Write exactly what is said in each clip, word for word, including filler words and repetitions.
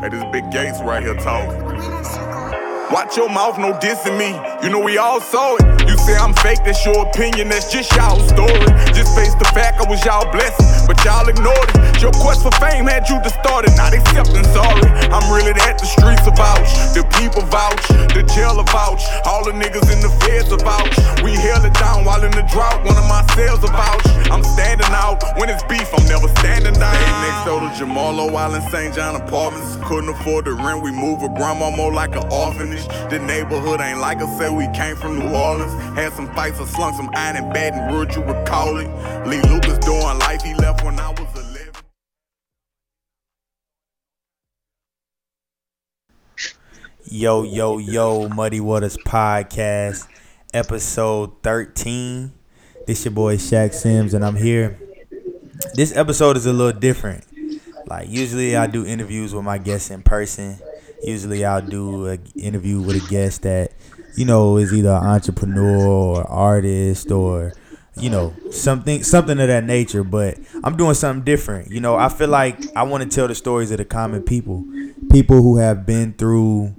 Hey, this big Gates right here talking. Watch your mouth, no dissing me. You know we all saw it. You say I'm fake, that's your opinion, that's just y'all story. Just face the fact I was y'all blessing, but y'all ignored it. Your quest for fame had you distorted, not accepting sorry. I'm really that the streets are vouch, the people vouch, the jailer vouch, all the niggas in the feds are vouch. We held it down while in the drought, one of my sales are vouch. I'm standing out, when it's beef, I'm never standing down. Hey, next door to Jamalo Island, Saint John Apartments. Couldn't afford the rent, we moved with grandma more like an orphanage. The neighborhood ain't like I said, we came from New Orleans. Had some fights, I slung some iron and bad and would you recall it? Lee Lucas doing life, he left when I was eleven. Yo, yo, yo, Muddy Waters Podcast, episode thirteen. This your boy Shaq Sims and I'm here. This episode is a little different. Like usually I do interviews with my guests in person. Usually I'll do an interview with a guest that, you know, is either an entrepreneur or artist or, you know, something something of that nature. But I'm doing something different. You know, I feel like I want to tell the stories of the common people, people who have been through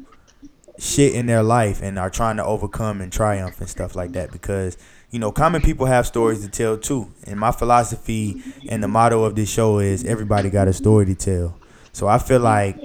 shit in their life and are trying to overcome and triumph and stuff like that. Because, you know, common people have stories to tell, too. And my philosophy and the motto of this show is everybody got a story to tell. So I feel like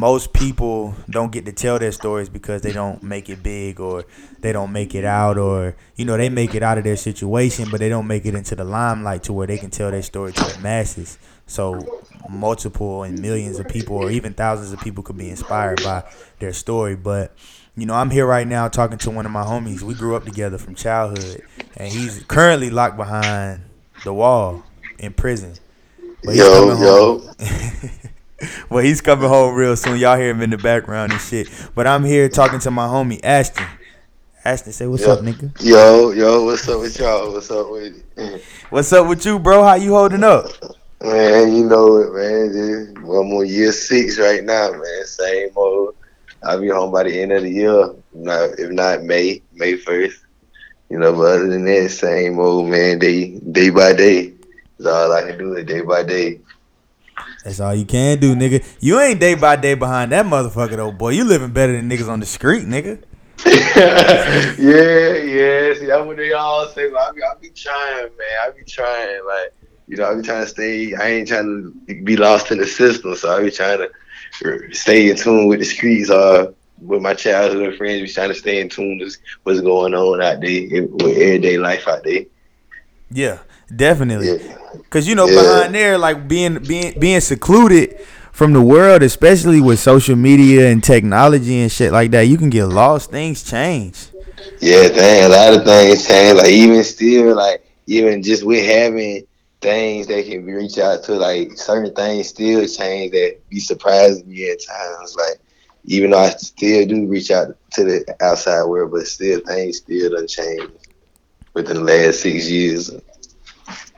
most people don't get to tell their stories because they don't make it big or they don't make it out, or, you know, they make it out of their situation, but they don't make it into the limelight to where they can tell their story to the masses. So multiple and millions of people or even thousands of people could be inspired by their story. But, you know, I'm here right now talking to one of my homies. We grew up together from childhood, and he's currently locked behind the wall in prison. But yo, yo. Well, he's coming home real soon. Y'all hear him in the background and shit. But I'm here talking to my homie, Ashton. Ashton, say what's yo, up, nigga. Yo, yo, what's up with y'all? What's up with you? What's up with you, bro? How you holding up? Man, you know it, man. Dude, I'm on year six right now, man. Same old. I'll be home by the end of the year. Not, if not May, May first. You know, but other than that, same old, man. Day, day by day. That's all I can do, it day by day. That's all you can do, nigga. You ain't day by day behind that motherfucker, though, boy. You living better than niggas on the street, nigga. yeah, yeah. See, that's what they all say. Like, I, be, I be trying, man. I be trying. Like, you know, I be trying to stay. I ain't trying to be lost in the system. So I be trying to stay in tune with the streets or with my childhood friends. We trying to stay in tune with what's going on out there with everyday life out there. Yeah. Definitely, yeah. Cause you know yeah. behind there, like being being being secluded from the world, especially with social media and technology and shit like that, you can get lost. Things change. Yeah, thing a lot of things change. Like even still, like even just with having things that can reach out to, like certain things still change that be surprising me at times. Like even though I still do reach out to the outside world, but still things still done change within the last six years.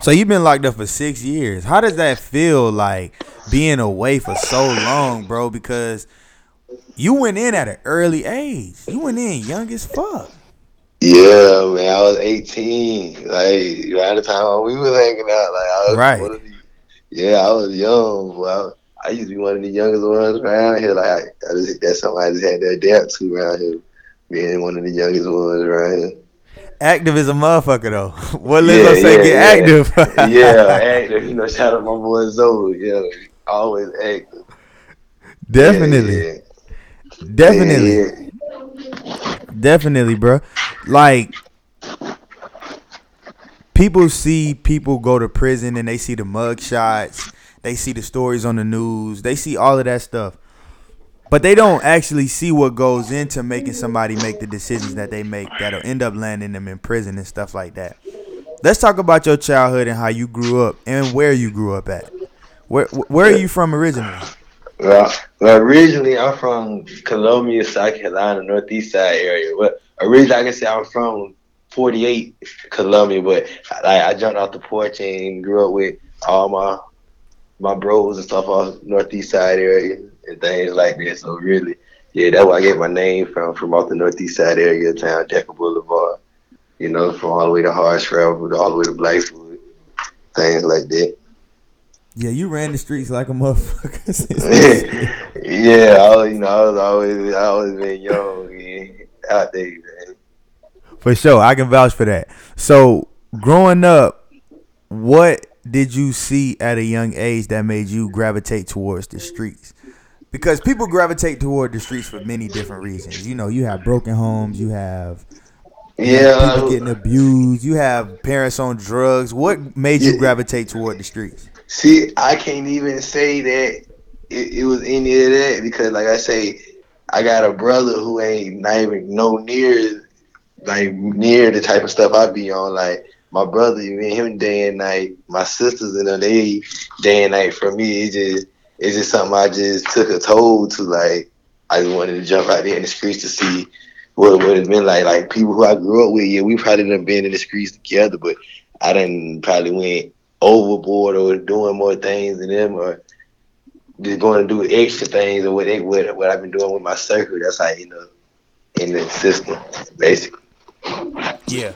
So you've been locked up for six years. How does that feel, like being away for so long, bro? Because you went in at an early age. You went in young as fuck. Yeah, man. I was eighteen. Like by the time we was hanging out, like I was right. One of the, yeah, I was young. Well, I, I used to be one of the youngest ones around here. Like I, I just, that's something I just had to adapt to around here, being one of the youngest ones around here. Active is a motherfucker though. What Lizzo yeah, say? Yeah, get yeah. active. yeah, active. You know, shout out my boy Zoe. Yeah, always active. Definitely, yeah, yeah. definitely, yeah. definitely, bro. Like people see people go to prison and they see the mug shots, they see the stories on the news, they see all of that stuff. But they don't actually see what goes into making somebody make the decisions that they make that'll end up landing them in prison and stuff like that. Let's talk about your childhood and how you grew up and where you grew up at. Where where are you from originally? Well, well originally I'm from Columbia, South Carolina, northeast side area. But originally I can say I'm from forty-eight Columbia, but I, I jumped off the porch and grew up with all my my bros and stuff off northeast side area. And things like that. So really, yeah, that's where I get my name from, from off the northeast side area of town, Decker Boulevard. You know, from all the way to Harsh Travel, all the way to Blackfoot, things like that. Yeah, you ran the streets like a motherfucker. Yeah, I was, you know, I was always, I always been young and out there, man. For sure, I can vouch for that. So, growing up, what did you see at a young age that made you gravitate towards the streets? Because people gravitate toward the streets for many different reasons. You know, you have broken homes, you have yeah, people getting abused, you have parents on drugs. What made you yeah. gravitate toward the streets? See, I can't even say that it, it was any of that because, like I say, I got a brother who ain't not even no near, like near the type of stuff I be on. Like my brother, you and him day and night. My sisters and them, they day and night for me. It just it's just something I just took a toll to. Like I just wanted to jump out there in the streets to see what it would have been like. Like people who I grew up with, yeah, we probably done been in the streets together, but I done probably went overboard or doing more things than them or just going to do extra things or what they what, what I've been doing with my circle. That's how you know in the system, basically. Yeah.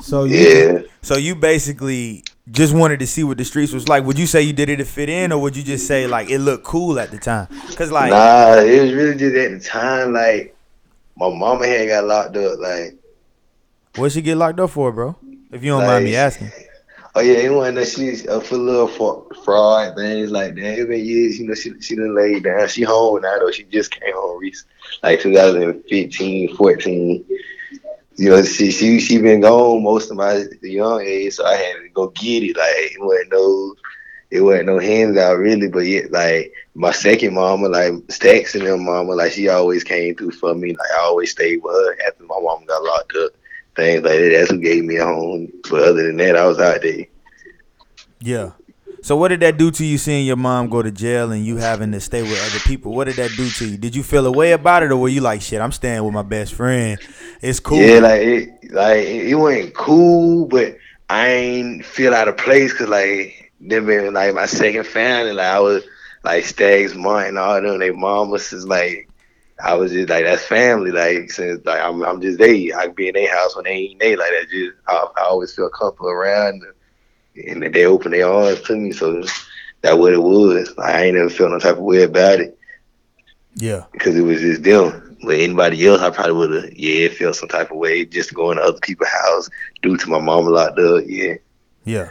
So you, yeah. So you basically just wanted to see what the streets was like. Would you say you did it to fit in, or would you just say like it looked cool at the time? Cause like nah, it was really just at the time. Like my mama had got locked up. Like what'd she get locked up for, bro? If you don't like, mind me asking. Oh yeah, it wasn't that she's a little fraud things like that. It been years, you know. She she done laid down. She home now though. She just came home recently, like twenty fifteen, fourteen. You know, she she she been gone most of my young age, so I had to go get it. Like it wasn't no, it wasn't no hands out really. But yet, like my second mama, like Stacks and them mama, like she always came through for me. Like I always stayed with her after my mom got locked up. Things like that. That's who gave me a home. But other than that, I was out there. Yeah. So what did that do to you seeing your mom go to jail and you having to stay with other people? What did that do to you? Did you feel a way about it or were you like, shit, I'm staying with my best friend? It's cool. Yeah, like it, like it, it wasn't cool, but I ain't feel out of place because like them being like my second family, like I was like Stags, Martin, all them, they mamas is like. I was just like that's family, like since like I'm I'm just they I be in their house when they ain't they like that. Just I, I always feel comfortable around, and, and they open their arms to me, so that what it was. Like, I ain't never felt no type of way about it. Yeah, because it was just them. But anybody else, I probably would have yeah felt some type of way just going to other people's house due to my mama locked up. Yeah, yeah.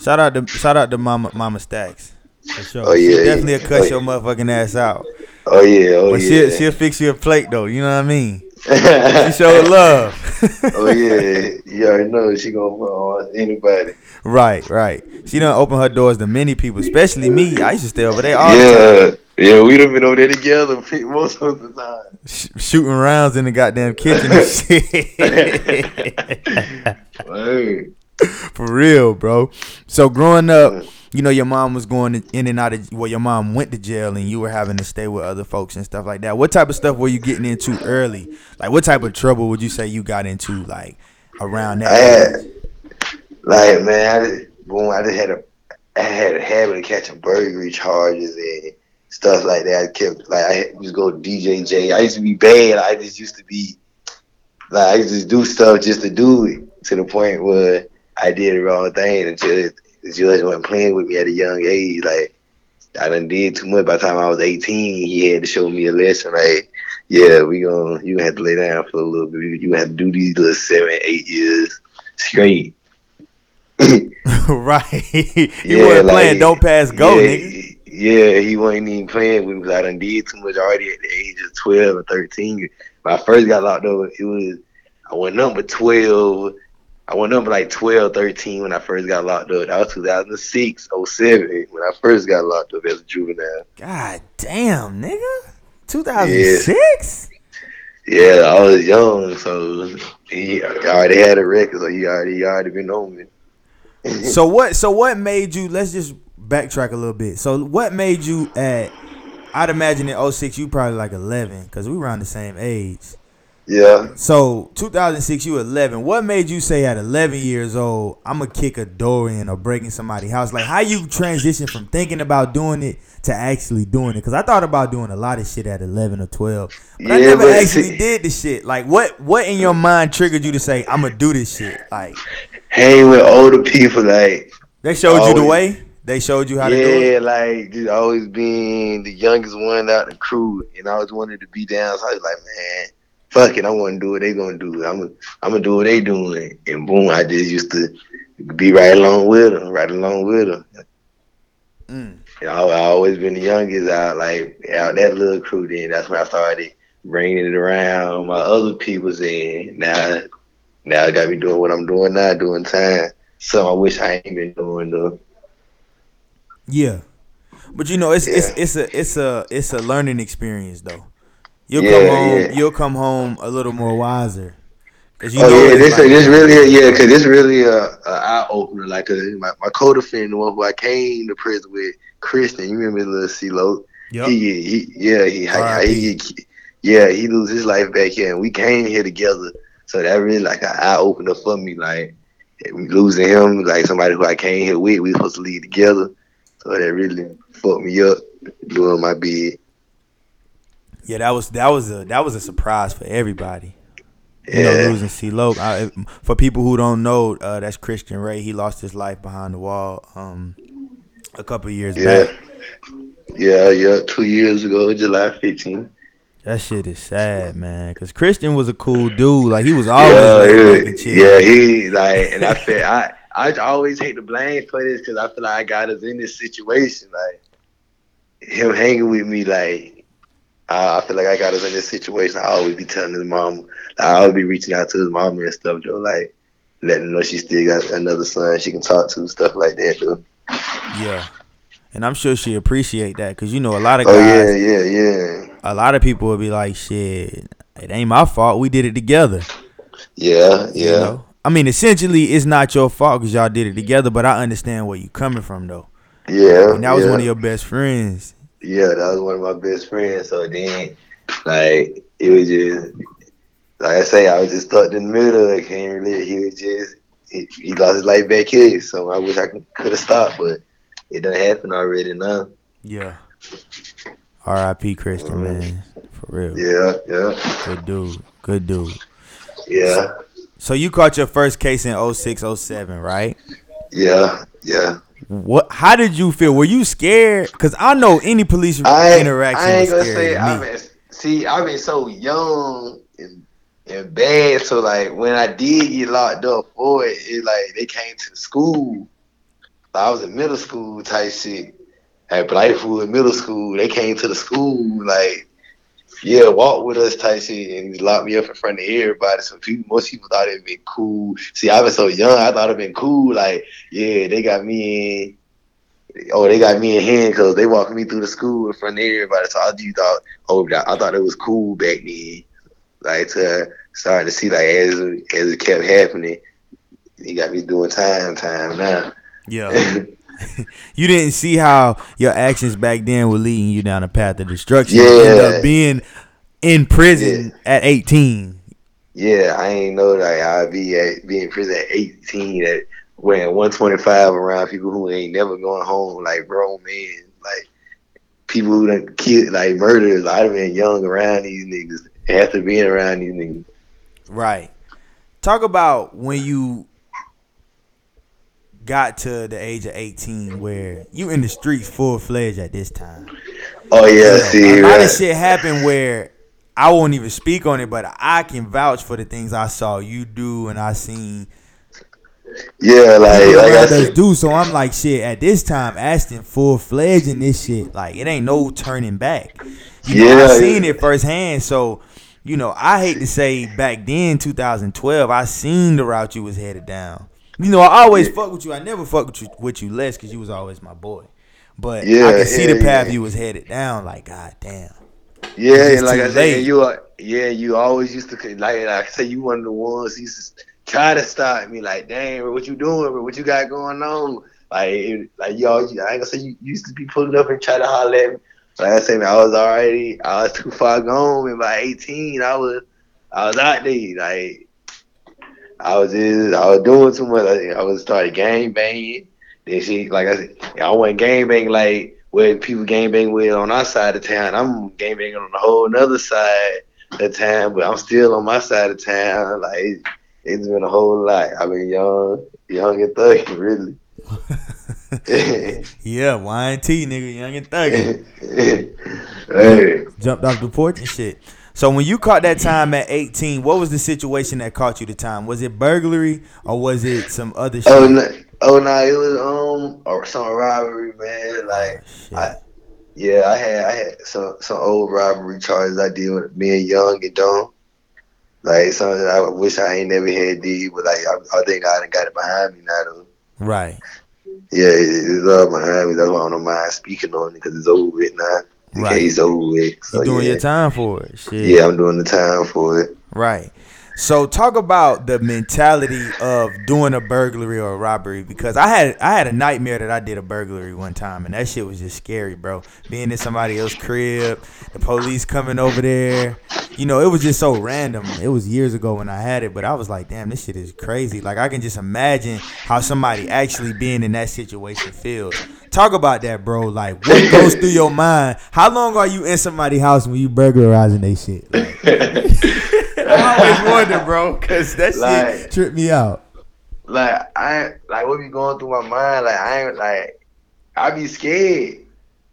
Shout out to shout out to Mama Mama Stacks. For sure. Oh yeah, she definitely yeah. cut oh, your motherfucking ass out. Oh yeah, oh but yeah. But she she'll fix you a plate though. You know what I mean? She showed love. Oh yeah, you already know she gonna put on anybody. Right, right. She done open her doors to many people, especially me. I used to stay over there all yeah. the time. Yeah, we done been over there together most of the time. Sh- shooting rounds in the goddamn kitchen and shit. For real, bro. So growing up, you know, your mom was going in and out of, well, your mom went to jail and you were having to stay with other folks and stuff like that. What type of stuff were you getting into early? Like, what type of trouble would you say you got into, like, around that? I had, like, man, I just, boom, I just had a, I had a habit of catching burglary charges and stuff like that. I kept, like, I used to go to D J J. I used to be bad. I just used to be, like, I used to do stuff just to do it to the point where I did the wrong thing until the judge wasn't playing with me at a young age. Like, I done did too much. By the time I was eighteen, he had to show me a lesson. Like, yeah, we gonna, you gonna have to lay down for a little bit. You gonna have to do these little seven, eight years straight. Right. You yeah, weren't like, playing don't pass go, yeah, nigga. Yeah, he wasn't even playing with me because I done did too much already at the age of twelve or thirteen. When I first got locked up, it was, I went number twelve. I went up like twelve, thirteen when I first got locked up. That was two thousand six, oh seven when I first got locked up as a juvenile. God damn, nigga. two thousand six? Yeah. yeah, I was young, so he already had a record, so he already, he already been on me. So what So what made you, let's just backtrack a little bit. So what made you at, I'd imagine in oh six you probably like eleven because we were around the same age. Yeah. So two thousand six, you eleven. What made you say at eleven years old, I'm gonna kick a door in or breaking somebody's house? Like, how you transition from thinking about doing it to actually doing it? Because I thought about doing a lot of shit at eleven or twelve, but yeah, I never but actually see, did the shit. Like, what, what in your mind triggered you to say I'm gonna do this shit? Like, hang with older people, like they showed always, you the way. They showed you how yeah, to do it? Yeah, like, just always being the youngest one out of the crew, and I always wanted to be down. So I was like, man, fuck it, I want to do what they going to do. I'm going I'm to do what they doing. And boom, I just used to be right along with them, right along with them. Mm. You know, I, I always been the youngest out, like, out that little crew then. That's when I started bringing it around. My other people's in. Now, now I got me doing what I'm doing now, doing time. So I wish I ain't been doing though. Yeah, but you know it's yeah. it's it's a it's a it's a learning experience though. You'll yeah, come home, yeah. you'll come home a little more wiser. Cause you oh know yeah, this like, a, this really a, yeah, cause it's really a, a eye opener. Like a, my my co-defendant, the one who I came to prison with, Christian. You remember little C-Lo? Yep. He, he yeah he, right. he, he yeah he lose his life back here, and we came here together. So that really like an eye opener for me. Like losing him, like somebody who I came here with, we supposed to leave together. So that really fucked me up doing my bid. Yeah, that was that was a that was a surprise for everybody. Yeah. You know, losing C-Lo. I, for people who don't know, uh, that's Christian Ray. He lost his life behind the wall um, a couple of years yeah. back. Yeah, yeah, two years ago, July fifteenth. That shit is sad, man. Cause Christian was a cool dude. Like he was always yeah, like, fucking chill. Yeah, he like, and I feel I. I always hate to blame for this because I feel like I got us in this situation. Like him hanging with me, like I, I feel like I got us in this situation. I always be telling his mom, like, I always be reaching out to his mom and stuff, Joe. Like letting her know she still got another son she can talk to, stuff like that, though. Yeah, and I'm sure she appreciate that because you know a lot of guys. Oh yeah, yeah, yeah. A lot of people would be like, "Shit, it ain't my fault. We did it together." Yeah, yeah. You know? I mean, essentially, it's not your fault because y'all did it together, but I understand where you coming from, though. Yeah. And that was yeah. one of your best friends. Yeah, that was one of my best friends. So then, like, it was just, like I say, I was just stuck in the middle. I can't really, he was just, he, he lost his life back here. So I wish I could have stopped, but it done happened already now. Yeah. R I P Christian, mm-hmm. man. For real. Yeah, yeah. Good dude. Good dude. Yeah. So you caught your first case in oh six, oh seven, right? Yeah, yeah. What? How did you feel? Were you scared? Because I know any police I, interaction I ain't gonna say. I mean, see, I've been so young and, and bad. So like when I did get locked up, boy, it like they came to school. I was in middle school type shit. At Blythewood Middle School, they came to the school like. Yeah, walk with us type shit, and he locked me up in front of everybody. So people, most people thought it'd been cool. See, I was so young, I thought it'd been cool. Like, yeah, they got me in. Oh, they got me in hand because they walked me through the school in front of everybody. So I do thought, oh, I thought it was cool back then. Like, to starting to see like as as it kept happening, he got me doing time, time now. Yeah. You didn't see how your actions back then were leading you down a path of destruction. Yeah. You ended up being in prison yeah. at eighteen. Yeah, I ain't know that I'd be, at, be in prison at eighteen, at wearing one twenty-five around people who ain't never going home, like grown men, like people who done killed, like murderers. I'd have been young around these niggas after being around these niggas. Right. Talk about when you got to the age of eighteen where you in the streets full-fledged at this time. Oh, yeah, you know, see. A lot right. of shit happened where I won't even speak on it, but I can vouch for the things I saw you do and I seen. Yeah, like, like I said. Do, so I'm like, shit, at this time, Ashton full-fledged in this shit. Like, it ain't no turning back. You yeah. know, I seen it firsthand, so. You know, I hate to say back then, two thousand twelve, I seen the route you was headed down. You know, I always yeah. fuck with you. I never fuck with you, with you less because you was always my boy. But yeah, I could see yeah, the path yeah. you was headed down. Like, God damn. Yeah, and like I said, you are, yeah, you always used to, like, like I say, you one of the ones who used to try to stop me. Like, damn, bro, what you doing, bro? What you got going on? Like, it, like y'all, I ain't gonna say you used to be pulling up and try to holler at me. Like I said, man, I was already, I was too far gone. And by eighteen, I was, I was out there, like. I was just, I was doing too much. I, I was started gang banging. Then she, like I said, I wasn't gang banging like where people gang bang with on our side of town. I'm gang banging on the whole another side of town, but I'm still on my side of town. Like it, it's been a whole lot. I've been young, young and thuggy, really. Yeah, Y and T, nigga, young and thuggin'. Hey. Jumped off the porch and shit. So when you caught that time at eighteen, what was the situation that caught you the time? Was it burglary or was it some other shit? Oh, no, oh, no it was um or some robbery, man. Like, oh, I, yeah, I had I had some some old robbery charges I did with being young and dumb. Like, something I wish I ain't never had did, but like I, I think I done got it behind me now, though. Right. Yeah, it, it's all behind me. That's why I don't mind speaking on it because it's over with now. Right. He's over with. So, You're doing yeah. your time for it. Shit. Yeah, I'm doing the time for it. Right. So talk about the mentality of doing a burglary or a robbery, because I had I had a nightmare that I did a burglary one time, and that shit was just scary, bro. Being in somebody else's crib, the police coming over there. You know, it was just so random. It was years ago when I had it, but I was like, damn, this shit is crazy. Like, I can just imagine how somebody actually being in that situation feels. Talk about that, bro. Like, what goes through your mind? How long are you in somebody's house when you burglarizing they shit? Like, I always wonder, bro, because that like, shit tripped me out. Like, I like what be going through my mind. Like, I ain't like, I be scared.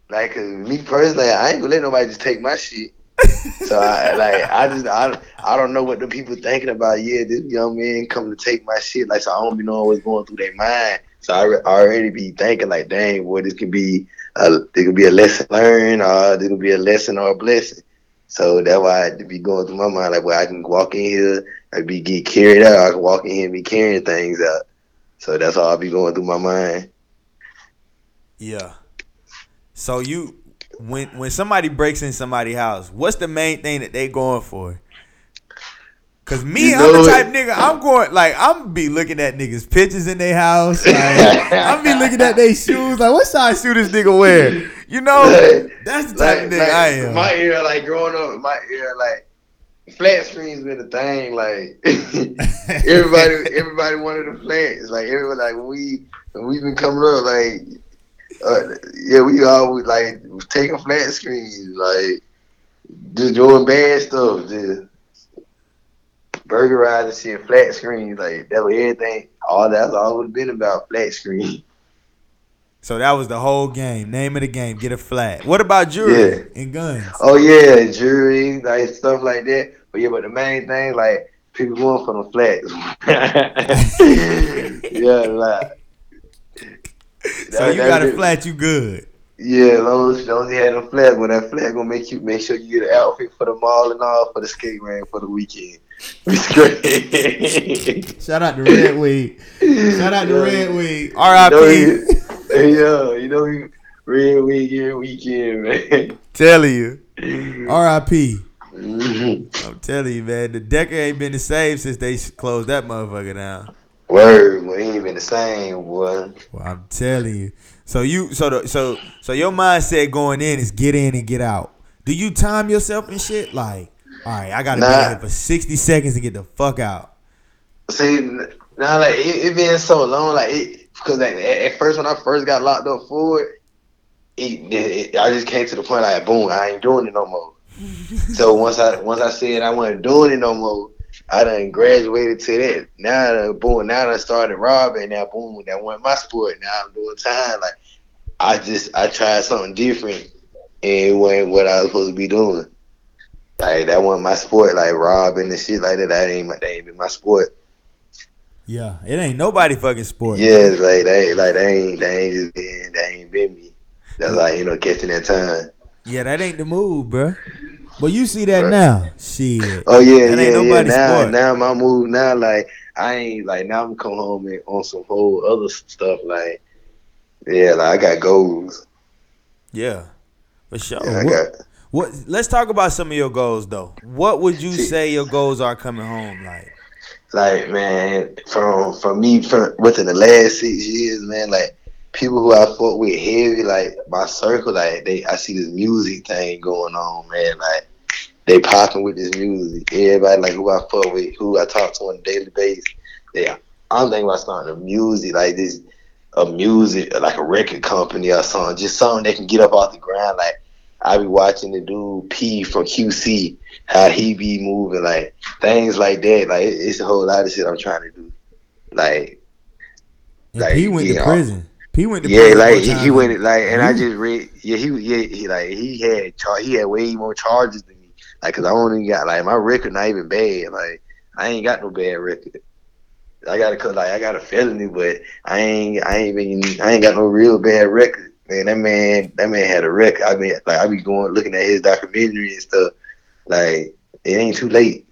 Like, cause me personally, I ain't gonna let nobody just take my shit. So I like, I just, I, I don't know what the people thinking about. Yeah, this young man come to take my shit. Like, so I don't be knowing what's going through their mind. So I, re- I already be thinking like, dang, boy, this could be, a, this could be a lesson learned, or this could be a lesson or a blessing. So that's why I had to be going through my mind, like, well, I can walk in here and be get carried out. I can walk in here and be carrying things out. So that's all I be going through my mind. Yeah. So you, when when somebody breaks in somebody's house, what's the main thing that they going for? Cause me, you know, I'm the type nigga, I'm going, like, I'm be looking at niggas' pictures in their house. Like, I'm be looking at their shoes. Like, what size shoe this nigga wear? You know, like, that's the type like, of nigga like, I am. My era, like, growing up, my era, like, flat screens were the thing. Like, everybody everybody wanted the flats. Like, everybody, like, we, we been coming up, like, uh, yeah, we always, like, taking flat screens. Like, just doing bad stuff, just. Burgerizing shit, flat screens, like that was everything. All that's all would have been about flat screen. So that was the whole game. Name of the game, get a flat. What about jewelry yeah. and guns? Oh yeah, jewelry, like stuff like that. But yeah, but the main thing, like people going for the flats. yeah, like. So that, you that got a flat, you good. Yeah, as long as you had a flat, well that flat gonna make you make sure you get an outfit for the mall and all for the skate rink for the weekend. Shout out to Red Weed. Shout out to yeah. Red Weed. R I P. Yo, you know, you know Red Weed every weekend, man. Telling you, R I P. Mm-hmm. I'm telling you, man. The decade ain't been the same since they closed that motherfucker down. Word, well, ain't been the same, boy. Well, I'm telling you. So you, so the, so so your mindset going in is get in and get out. Do you time yourself and shit like? All right, I gotta nah. be here for sixty seconds to get the fuck out. See, now nah, like it, it been so long, like it, because like, at, at first when I first got locked up for it, it, it, I just came to the point like, boom, I ain't doing it no more. So once I once I said I wasn't doing it no more, I done graduated to that. Now done, boom, now I started robbing. Now boom, that wasn't my sport. Now I'm doing time. Like I just I tried something different, and it wasn't what I was supposed to be doing. Like, that wasn't my sport, like robbing and shit like that. That ain't my, that ain't been my sport. Yeah, it ain't nobody fucking sport. Yeah, man. like that, like that ain't, that ain't just been, that ain't been me. That's like, you know, catching that time. Yeah, that ain't the move, bro. But you see that bruh. now, shit. Oh yeah, that yeah, ain't nobody yeah. Now, sport. now my move now, like I ain't like now I'm coming home and on some whole other stuff. Like, yeah, like I got goals. Yeah, for sure. Yeah, I got. What? Let's talk about some of your goals, though. What would you say your goals are coming home like? Like, man, from from me, from within the last six years, man, like people who I fought with heavy, like my circle, like they, I see this music thing going on, man. Like they popping with this music. Everybody, like who I fought with, who I talk to on a daily basis. Yeah, I'm thinking about starting a music like this, a music like a record company or something, just something they can get up off the ground, like. I be watching the dude P from Q C, how he be moving, like things like that. Like it's a whole lot of shit I'm trying to do. Like, and like he went to prison. P went to yeah, like he, he went like, and mm-hmm. I just read yeah he yeah he like he had char- he had way more charges than me, like, cause I only got like my record not even bad, like I ain't got no bad record. I got a like I got a felony, but I ain't I ain't even I ain't got no real bad record. Man, that man that man had a record. I mean, like I be going looking at his documentary and stuff. Like it ain't too late.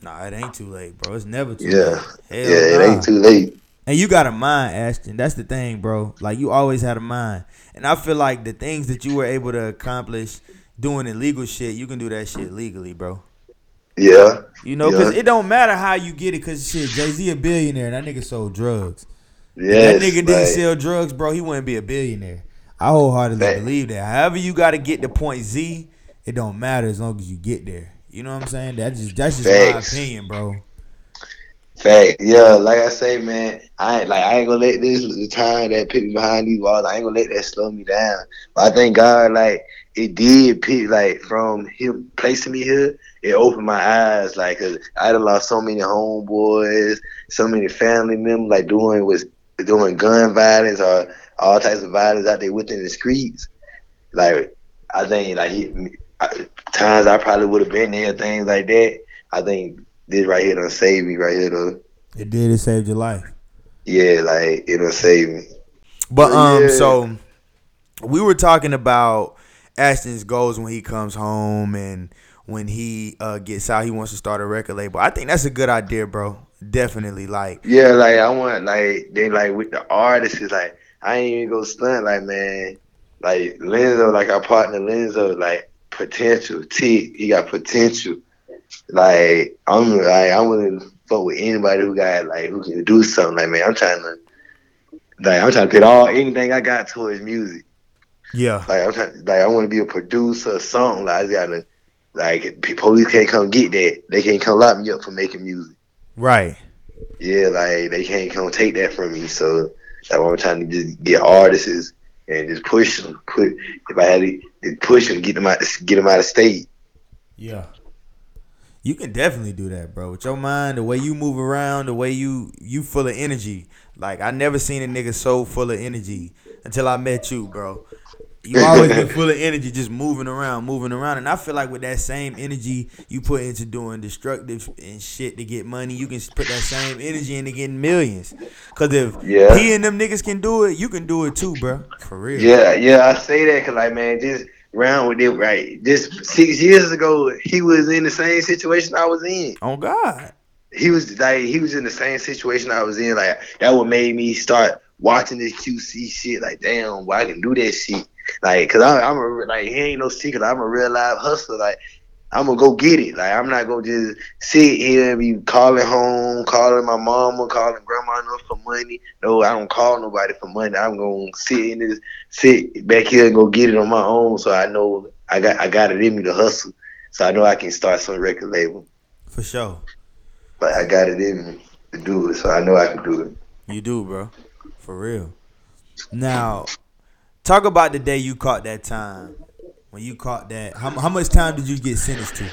Nah, it ain't too late, bro. It's never too yeah. late. Hell yeah, yeah, it ain't too late. And you got a mind, Ashton. That's the thing, bro. Like, you always had a mind. And I feel like the things that you were able to accomplish doing illegal shit, you can do that shit legally, bro. Yeah. You know, because yeah. it don't matter how you get it, because shit, Jay-Z a billionaire, and that nigga sold drugs. Yeah. That nigga like, didn't sell drugs, bro. He wouldn't be a billionaire. I wholeheartedly man. believe that. However you got to get to point Z, it don't matter as long as you get there. You know what I'm saying? That just, that's just Facts. my opinion, bro. Fact. Yeah, like I say, man, I ain't, like, I ain't gonna let this the time that put me behind these walls. I ain't gonna let that slow me down. But I thank God, like, it did pick, like, from him placing me here, it opened my eyes, like, cause I done lost so many homeboys, so many family members, like, doing was doing gun violence or all types of violence out there within the streets. Like, I think, like, he, I, times I probably would have been there, things like that. I think this right here done saved me right here, though. It did. It saved your life. Yeah, like, it done saved me. But, um, yeah. so, we were talking about Ashton's goals when he comes home and when he uh, gets out, he wants to start a record label. I think that's a good idea, bro. Definitely, like. Yeah, like, I want, like, they, like, with the artists, it's like, I ain't even gonna stunt, like, man. Like, Lenzo, like, our partner Lenzo, like, potential. T, he got potential. Like, I'm like, I wouldn't fuck with anybody who got, like, who can do something. Like, man, I'm trying to, like, I'm trying to put all, anything I got towards music. Yeah. Like, I'm trying, like, I want to be a producer or something. Like, I just gotta, like, police can't come get that. They can't come lock me up for making music. Right. Yeah, like, they can't come take that from me. So, that's why I'm trying to just get artists and just push them. Put, if I had to, just push them, get them out, get them out of state. Yeah. You can definitely do that, bro. With your mind, the way you move around, the way you you full of energy. Like, I never seen a nigga so full of energy until I met you, bro. You always been full of energy, just moving around, moving around. And I feel like with that same energy you put into doing destructive and shit to get money, you can put that same energy into getting millions. Because if yeah. he and them niggas can do it, you can do it too, bro. For real. Yeah, yeah, I say that because, like, man, just round with it, right? Just six years ago, he was in the same situation I was in. Oh, God. He was, like, he was in the same situation I was in. Like, that what made me start watching this Q C shit. Like, damn, why I can do that shit. Like, cause I, I'm a, like, he ain't no secret. I'm a real live hustler. Like, I'm gonna go get it. Like, I'm not gonna just sit here and be calling home, calling my mama, calling grandma for money. No, I don't call nobody for money. I'm gonna sit in this, sit back here and go get it on my own. So I know I got, I got it in me to hustle. So I know I can start some record label. For sure. But I got it in me to do it. So I know I can do it. You do, bro. For real. Now. Talk about the day you caught that time. When you caught that, how, how much time did you get sentenced to?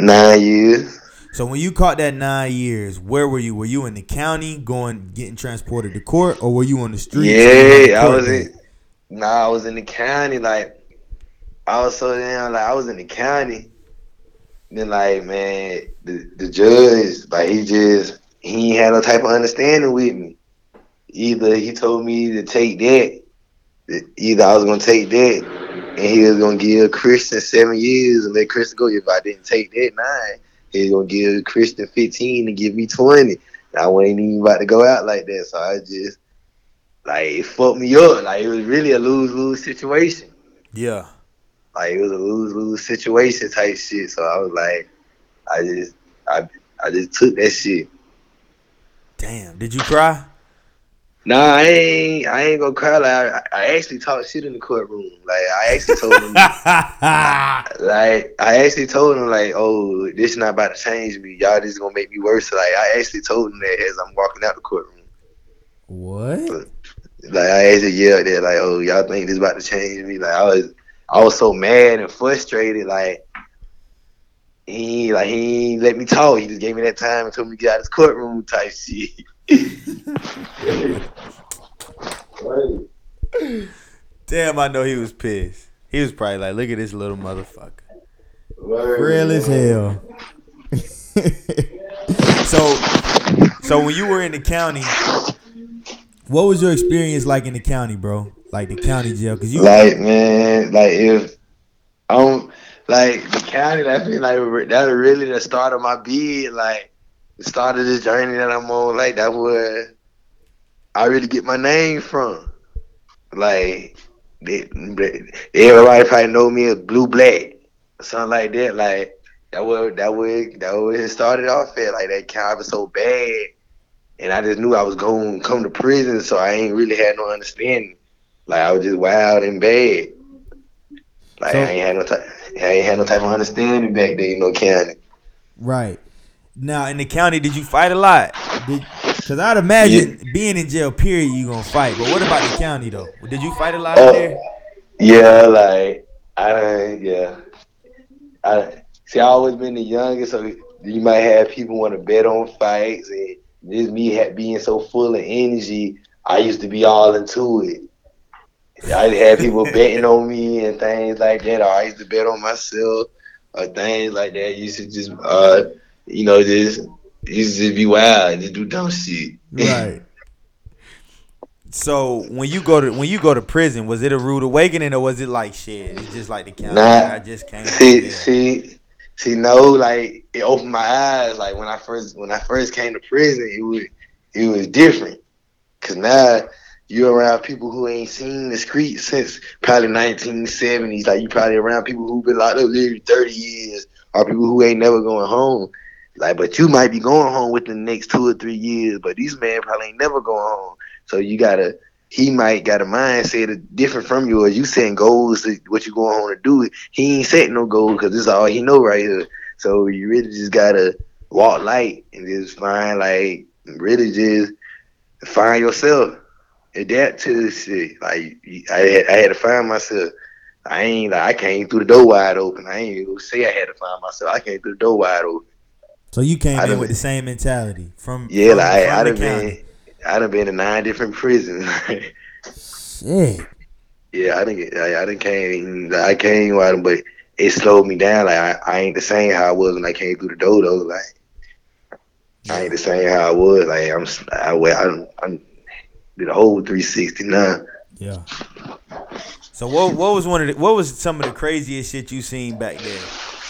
Nine years. So when you caught that nine years, where were you? Were you in the county going, getting transported to court, or were you on the street? Yeah, I was in. Nah, I was in the county. Like, I was so damn like I was in the county. Then, like, man, the, the judge, like, he just he ain't had no type of understanding with me. Either he told me to take that. Either I was gonna take that, and he was gonna give Christian seven years and let Christian go. If I didn't take that nine, he was gonna give Christian fifteen and give me twenty. And I wasn't even about to go out like that, so I just like it fucked me up. Like it was really a lose lose situation. Yeah, like it was a lose lose situation type shit. So I was like, I just I I just took that shit. Damn, did you cry? Nah, I ain't, I ain't gonna cry. Like, I, I actually talked shit in the courtroom. Like, I actually told him, like, I actually told him, like, oh, this not about to change me. Y'all just gonna make me worse. Like, I actually told him that as I'm walking out the courtroom. What? But, like, I actually yelled that, like, oh, y'all think this about to change me? Like, I was, I was so mad and frustrated. Like, he, like, he ain't let me talk. He just gave me that time and told me to get out of this courtroom type shit. crazy. Damn, I know he was pissed. He was probably like, look at this little motherfucker. Word. Real as hell. So, so when you were in the county, what was your experience like in the county, bro? Like the county jail? Cause you like, man, like if I'm like the county, I feel like that was really the start of my bid, like the start of this journey that I'm on. Like that was I really get my name from. Like they, everybody probably know me as Blue Black, something like that. Like that was that was that was it started off at. Like that county was so bad, and I just knew I was going to come to prison, so I ain't really had no understanding. Like I was just wild and bad. Like so, I ain't had no type, I ain't had no type of understanding back then, you know, county. Right. Now in the county, did you fight a lot? Did, Cause I'd imagine yeah. being in jail, period, you gonna fight. But what about the county though? Did you fight a lot uh, in there? Yeah, like I yeah. I see. I always been the youngest, so you might have people want to bet on fights, and just me being so full of energy, I used to be all into it. I had people betting on me and things like that. Or I used to bet on myself or things like that. You should just, uh, you know, just you should just be wild and just do dumb shit. Right. So when you go to when you go to prison, was it a rude awakening or was it like shit? It's just like the county. Nah, I just came. See, see, see, no, like it opened my eyes. Like when I first when I first came to prison, it was it was different. Cause now you around people who ain't seen the streets since probably nineteen seventies. Like you probably around people who've been locked up literally thirty years or people who ain't never going home. Like, but you might be going home within the next two or three years, but these man probably ain't never going home. So you gotta, he might got a mindset different from yours. You setting goals to what you going home to do. He ain't setting no goals because this is all he know right here. So you really just gotta walk light and just find like, really just find yourself. Adapt to this shit. Like I had, I had to find myself. I ain't like I came through the door wide open. I ain't even say I had to find myself. I came through the door wide open. So you came I in with been, the same mentality from yeah. From, like from I done been, I done been in nine different prisons. Shit. Yeah, I didn't. I, I didn't came. I came with but it slowed me down. Like I, I ain't the same how I was when I came through the door though. Like I ain't the same how I was. Like I'm. I well, I'm. I'm did a whole three sixty-nine. Yeah. So what what was one of the, what was some of the craziest shit you seen back then?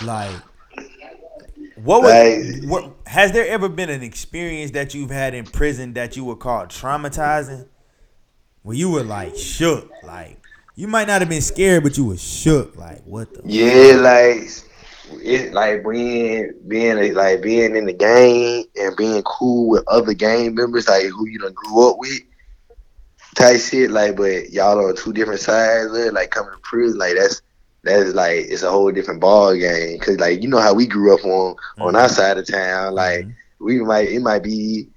Like what was like, what has there ever been an experience that you've had in prison that you would call traumatizing? Where you were like shook, like you might not have been scared, but you were shook, like what the yeah, fuck? Like it's like being being like being in the game and being cool with other gang members, like who you done grew up with. Type shit, like, but y'all on two different sides, like, coming to prison, like, that's, that's, like, it's a whole different ball game, because, like, you know how we grew up on, mm-hmm. on our side of town, like, mm-hmm. we might, it might be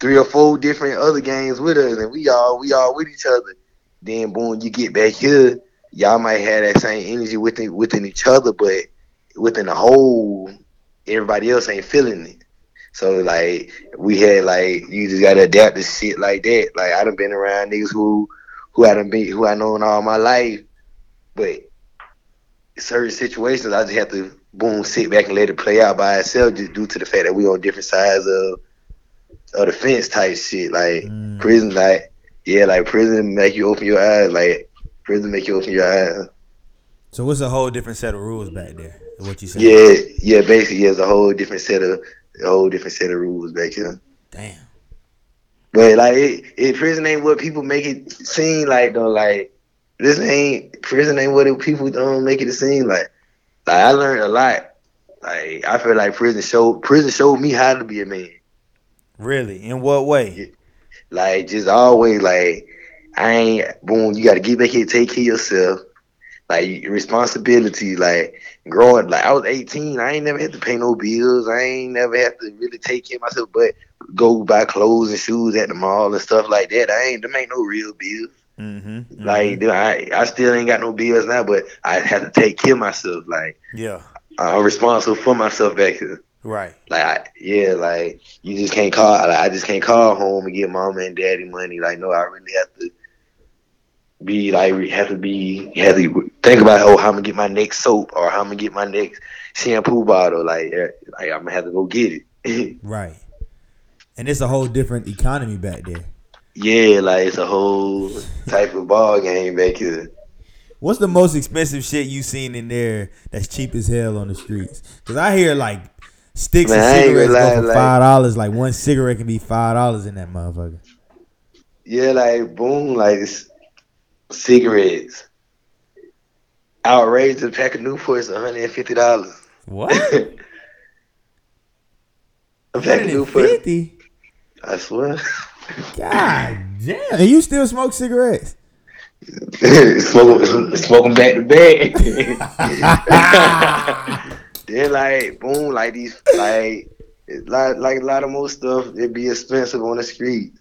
three or four different other gangs with us, and we all, we all with each other, then, boom, you get back here, y'all might have that same energy within, within each other, but within the whole, everybody else ain't feeling it. So, like, we had, like, you just got to adapt to shit like that. Like, I done been around niggas who who I done been, who I known all my life. But certain situations, I just have to, boom, sit back and let it play out by itself just due to the fact that we on different sides of, of the fence type shit. Like, mm. prison, like, yeah, like, prison make you open your eyes. Like, prison make you open your eyes. So, it's a whole different set of rules back there, what you said. Yeah, yeah, basically, yeah, it's a whole different set of a whole different set of rules back here. Damn. But like, it, it prison ain't what people make it seem like though. Like, this ain't prison ain't what it, people don't make it seem like. Like I learned a lot. Like I feel like prison showed prison showed me how to be a man. Really? In what way? Like just always like I ain't boom. You got to get back here, take care of yourself. Like responsibility, like growing, like I was eighteen, I ain't never had to pay no bills, I ain't never had to really take care of myself, but go buy clothes and shoes at the mall and stuff like that. I ain't, them ain't no real bills. Mm-hmm, mm-hmm. Like I, I still ain't got no bills now, but I had to take care of myself. Like yeah, I'm responsible for myself back here. Right. Like I, yeah, like you just can't call. Like, I just can't call home and get mama and daddy money. Like no, I really have to be like, have to be, have to think about, oh, how I'm gonna get my next soap or how I'm gonna get my next shampoo bottle. Like, like I'm gonna have to go get it. Right. And it's a whole different economy back there. Yeah, like it's a whole type of ball game back here. What's the most expensive shit you seen in there that's cheap as hell on the streets? Because I hear like sticks Man, of cigarettes lie, go for five dollars. Like, like one cigarette can be five dollars in that motherfucker. Yeah, like boom, like it's cigarettes. Outrageous pack of Newports, one hundred fifty dollars. What? A pack of Newports. I swear. God damn. And you still smoke cigarettes? smoke, smoke them back to back. They're like, boom, like these, like, like, like a lot of most stuff, it'd be expensive on the streets.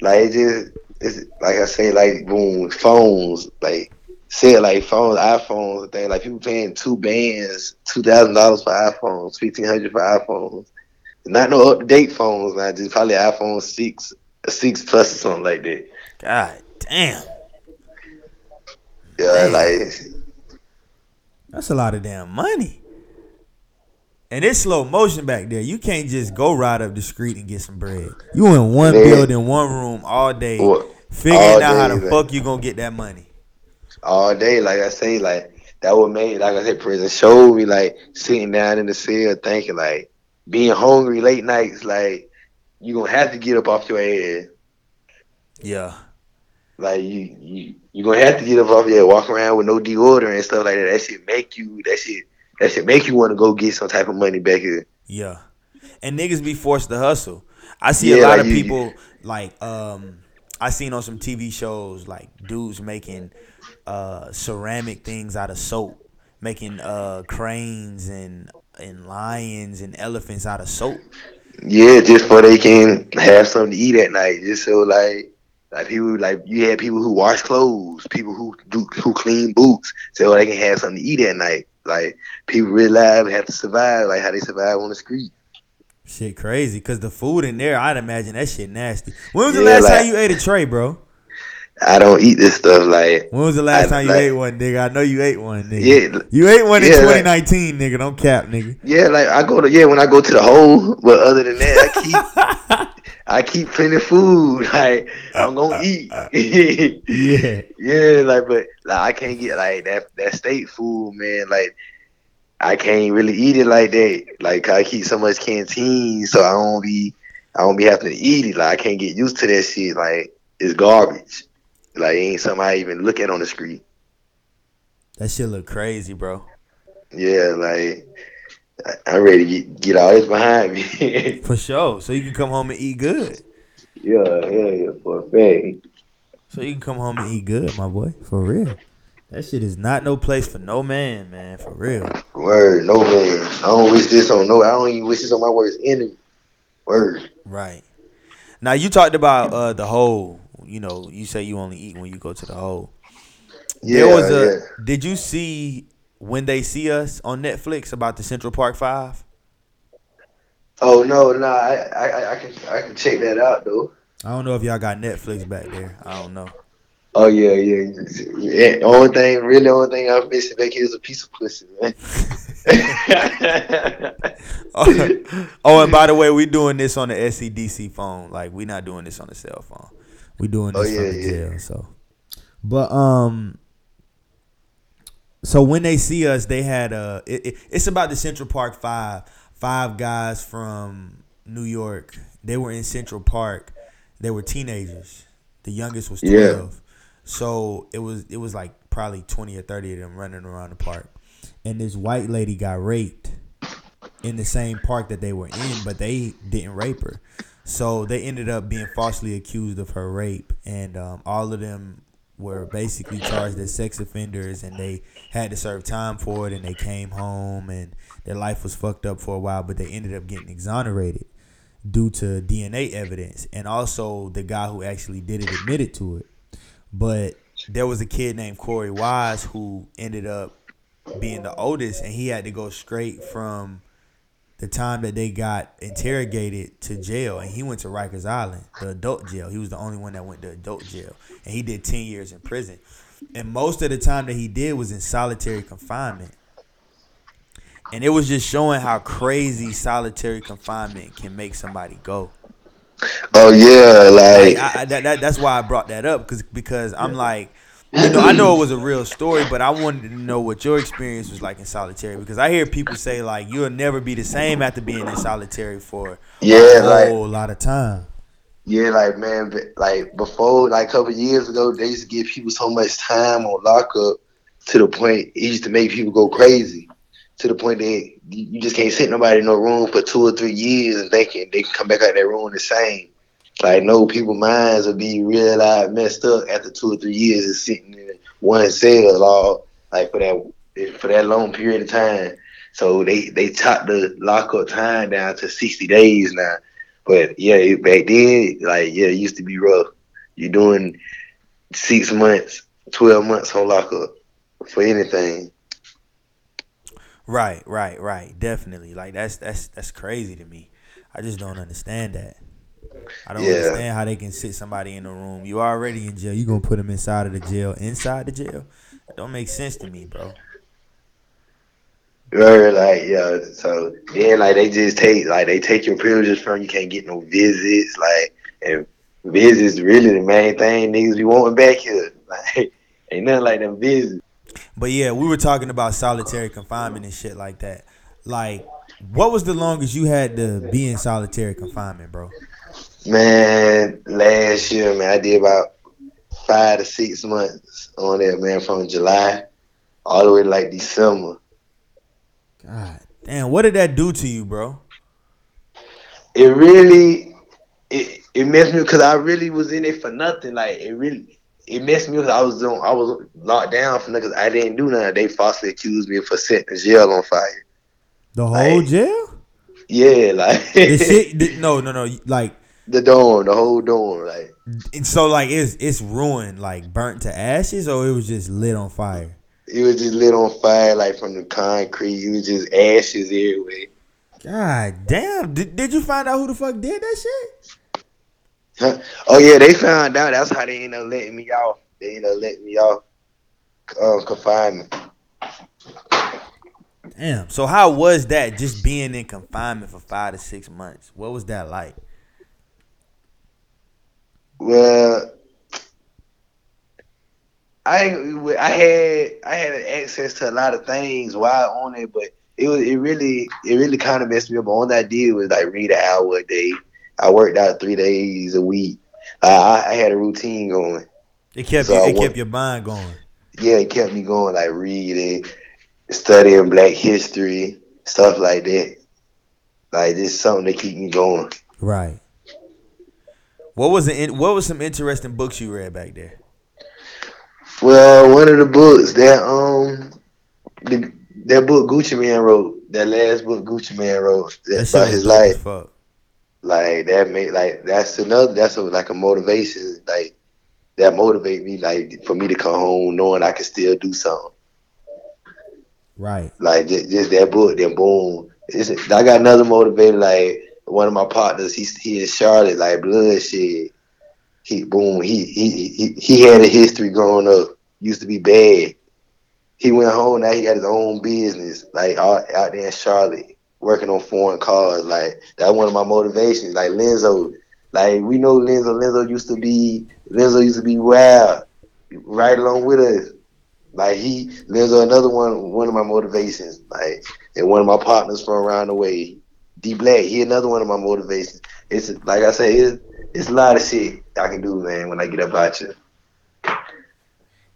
Like, it just, it's, like I say, like, boom, phones, like, say like phones, iPhones, things. Like, people paying two bands, two thousand dollars for iPhones, fifteen hundred dollars for iPhones. Not no up-to-date phones, man. Just probably iPhone six, six plus or something like that. God damn. Yeah, damn. Like that's a lot of damn money. And it's slow motion back there. You can't just go right up the street and get some bread. You in one man. building, one room all day, what? figuring all out day, how the man. fuck you gonna get that money. All day, like I say, like that what made, like I said, prison showed me, like sitting down in the cell, thinking like. Being hungry late nights, like, you gonna have to get up off your ass. Yeah. Like, you, you, you gonna have to get up off your ass, walk around with no deodorant and stuff like that. That shit make you, that shit, that shit make you want to go get some type of money back here. Yeah. And niggas be forced to hustle. I see yeah, a lot like of you, people, like, um, I seen on some T V shows, like, dudes making uh, ceramic things out of soap, making uh, cranes and... and lions and elephants out of soap. Yeah, just so they can have something to eat at night. Just so like, like people, like you had people who wash clothes, people who do who clean boots, so they can have something to eat at night. Like people realize have to survive, like how they survive on the street. Shit, crazy, cause the food in there, I'd imagine that shit nasty. When was yeah, the last like, time you ate a tray, bro? I don't eat this stuff. Like, when was the last I, time you like, ate one, nigga? I know you ate one, nigga. Yeah, you ate one yeah, in twenty nineteen, like, nigga. Don't cap, nigga. Yeah, like I go to yeah when I go to the hole, but other than that, I keep I keep plenty of food. Like I'm gonna uh, eat. Uh, yeah, yeah, like but like I can't get like that that state food, man. Like I can't really eat it like that. Like I keep so much canteen, so I don't be I don't be having to eat it. Like I can't get used to that shit. Like it's garbage. Like, it ain't something I even look at on the screen. That shit look crazy, bro. Yeah, like, I'm ready to get, get all this behind me. For sure. So you can come home and eat good. Yeah, yeah, yeah, for a fact. So you can come home and eat good, my boy. For real. That shit is not no place for no man, man. For real. Word, no man. I don't wish this on no, I don't even wish this on my worst enemy. Word. Right. Now, you talked about uh, the whole... You know, you say you only eat when you go to the hole. Yeah, there was a. Yeah. Did you see When They See Us on Netflix about the Central Park Five? Oh no, no, nah, I, I, I can, I can check that out though. I don't know if y'all got Netflix back there. I don't know. Oh yeah, yeah. yeah only thing, really, only thing I'm missing back here is a piece of pussy, man. oh, oh, and by the way, we doing this on the S C D C phone. Like, we not doing this on the cell phone. We doing this oh, yeah, from the jail, yeah. so. But um, so When They See Us, they had a. It, it, it's about the Central Park Five, five guys from New York. They were in Central Park. They were teenagers. The youngest was twelve. Yeah. So it was it was like probably twenty or thirty of them running around the park, and this white lady got raped in the same park that they were in, but they didn't rape her. So they ended up being falsely accused of her rape, and um, all of them were basically charged as sex offenders, and they had to serve time for it, and they came home, and their life was fucked up for a while, but they ended up getting exonerated due to D N A evidence, and also the guy who actually did it admitted to it. But there was a kid named Corey Wise who ended up being the oldest, and he had to go straight from the time that they got interrogated to jail, and he went to Rikers Island, the adult jail. He was the only one that went to adult jail, and he did ten years in prison. And most of the time that he did was in solitary confinement. And it was just showing how crazy solitary confinement can make somebody go. Oh, yeah. Like, like I, I, that, that, that's why I brought that up, cause, because I'm like, you know, I know it was a real story, but I wanted to know what your experience was like in solitary, because I hear people say, like, you'll never be the same after being in solitary for yeah, a whole like, lot of time. Yeah, like, man, like, before, like, a couple of years ago, they used to give people so much time on lockup to the point it used to make people go crazy. To the point that you just can't sit nobody in no room for two or three years and they can, they can come back out of that room the same. Like, no, people's minds will be real like, messed up after two or three years of sitting in one cell all, like for that for that long period of time. So they, they topped the lockup time down to sixty days now. But, yeah, back then, like, yeah, it used to be rough. You're doing six months, twelve months on lockup for anything. Right, right, right. Definitely. Like, that's that's that's crazy to me. I just don't understand that. I don't yeah. understand how they can sit somebody in the room. You already in jail. You gonna put them inside of the jail, inside the jail? That don't make sense to me, bro. Right, like yeah. So then, like they just take, like they take your privileges from you. Can't get no visits, like, and visits really the main thing niggas be wanting back here. Like, ain't nothing like them visits. But yeah, we were talking about solitary confinement and shit like that. Like, what was the longest you had to be in solitary confinement, bro? Man, last year, man, I did about five to six months on that, man, from July all the way to like December. God damn, what did that do to you, bro? It really, it, it messed me because I really was in it for nothing. Like, it really... It messed me up. I was doing, I was locked down for niggas. I didn't do nothing. They falsely accused me for setting the jail on fire. The like, whole jail? Yeah, like the shit. The, no, no, no. Like the dorm, the whole dorm. Like, and so, like it's it's ruined, like burnt to ashes, or it was just lit on fire. It was just lit on fire, like from the concrete. It was just ashes everywhere. God damn! Did did you find out who the fuck did that shit? Huh? Oh yeah, they found out. That's how they ended up letting me off. They ended up letting me off uh, confinement. Damn. So how was that? Just being in confinement for five to six months. What was that like? Well, I I had I had access to a lot of things while on it, but it was it really it really kind of messed me up. All I did was like read an hour a day. I worked out three days a week. Uh, I, I had a routine going. It kept so you, it kept worked, your mind going. Yeah, it kept me going, like reading, studying Black history, stuff like that. Like just something to keep me going. Right. What was the What was some interesting books you read back there? Well, one of the books that um, the, that book Gucci Mane wrote, that last book Gucci Mane wrote, that's about his life. Fuck. Like that made like that's another that's a, like a motivation like that motivate me like for me to come home knowing I can still do something. Right. Like just, just that book, then boom. It's, I got another motivator. Like one of my partners, he he in Charlotte, like bloodshed. He boom. He he he he had a history growing up. Used to be bad. He went home now. He got his own business, like out, out there in Charlotte. Working on foreign cars, like that's one of my motivations. Like Lenzo, like we know Lenzo. Lenzo used to be Lenzo used to be wild, right along with us. Like he Lenzo, another one, one of my motivations. Like and one of my partners from around the way, D Black. He another one of my motivations. It's like I say, it's, it's a lot of shit I can do, man. When I get up out you,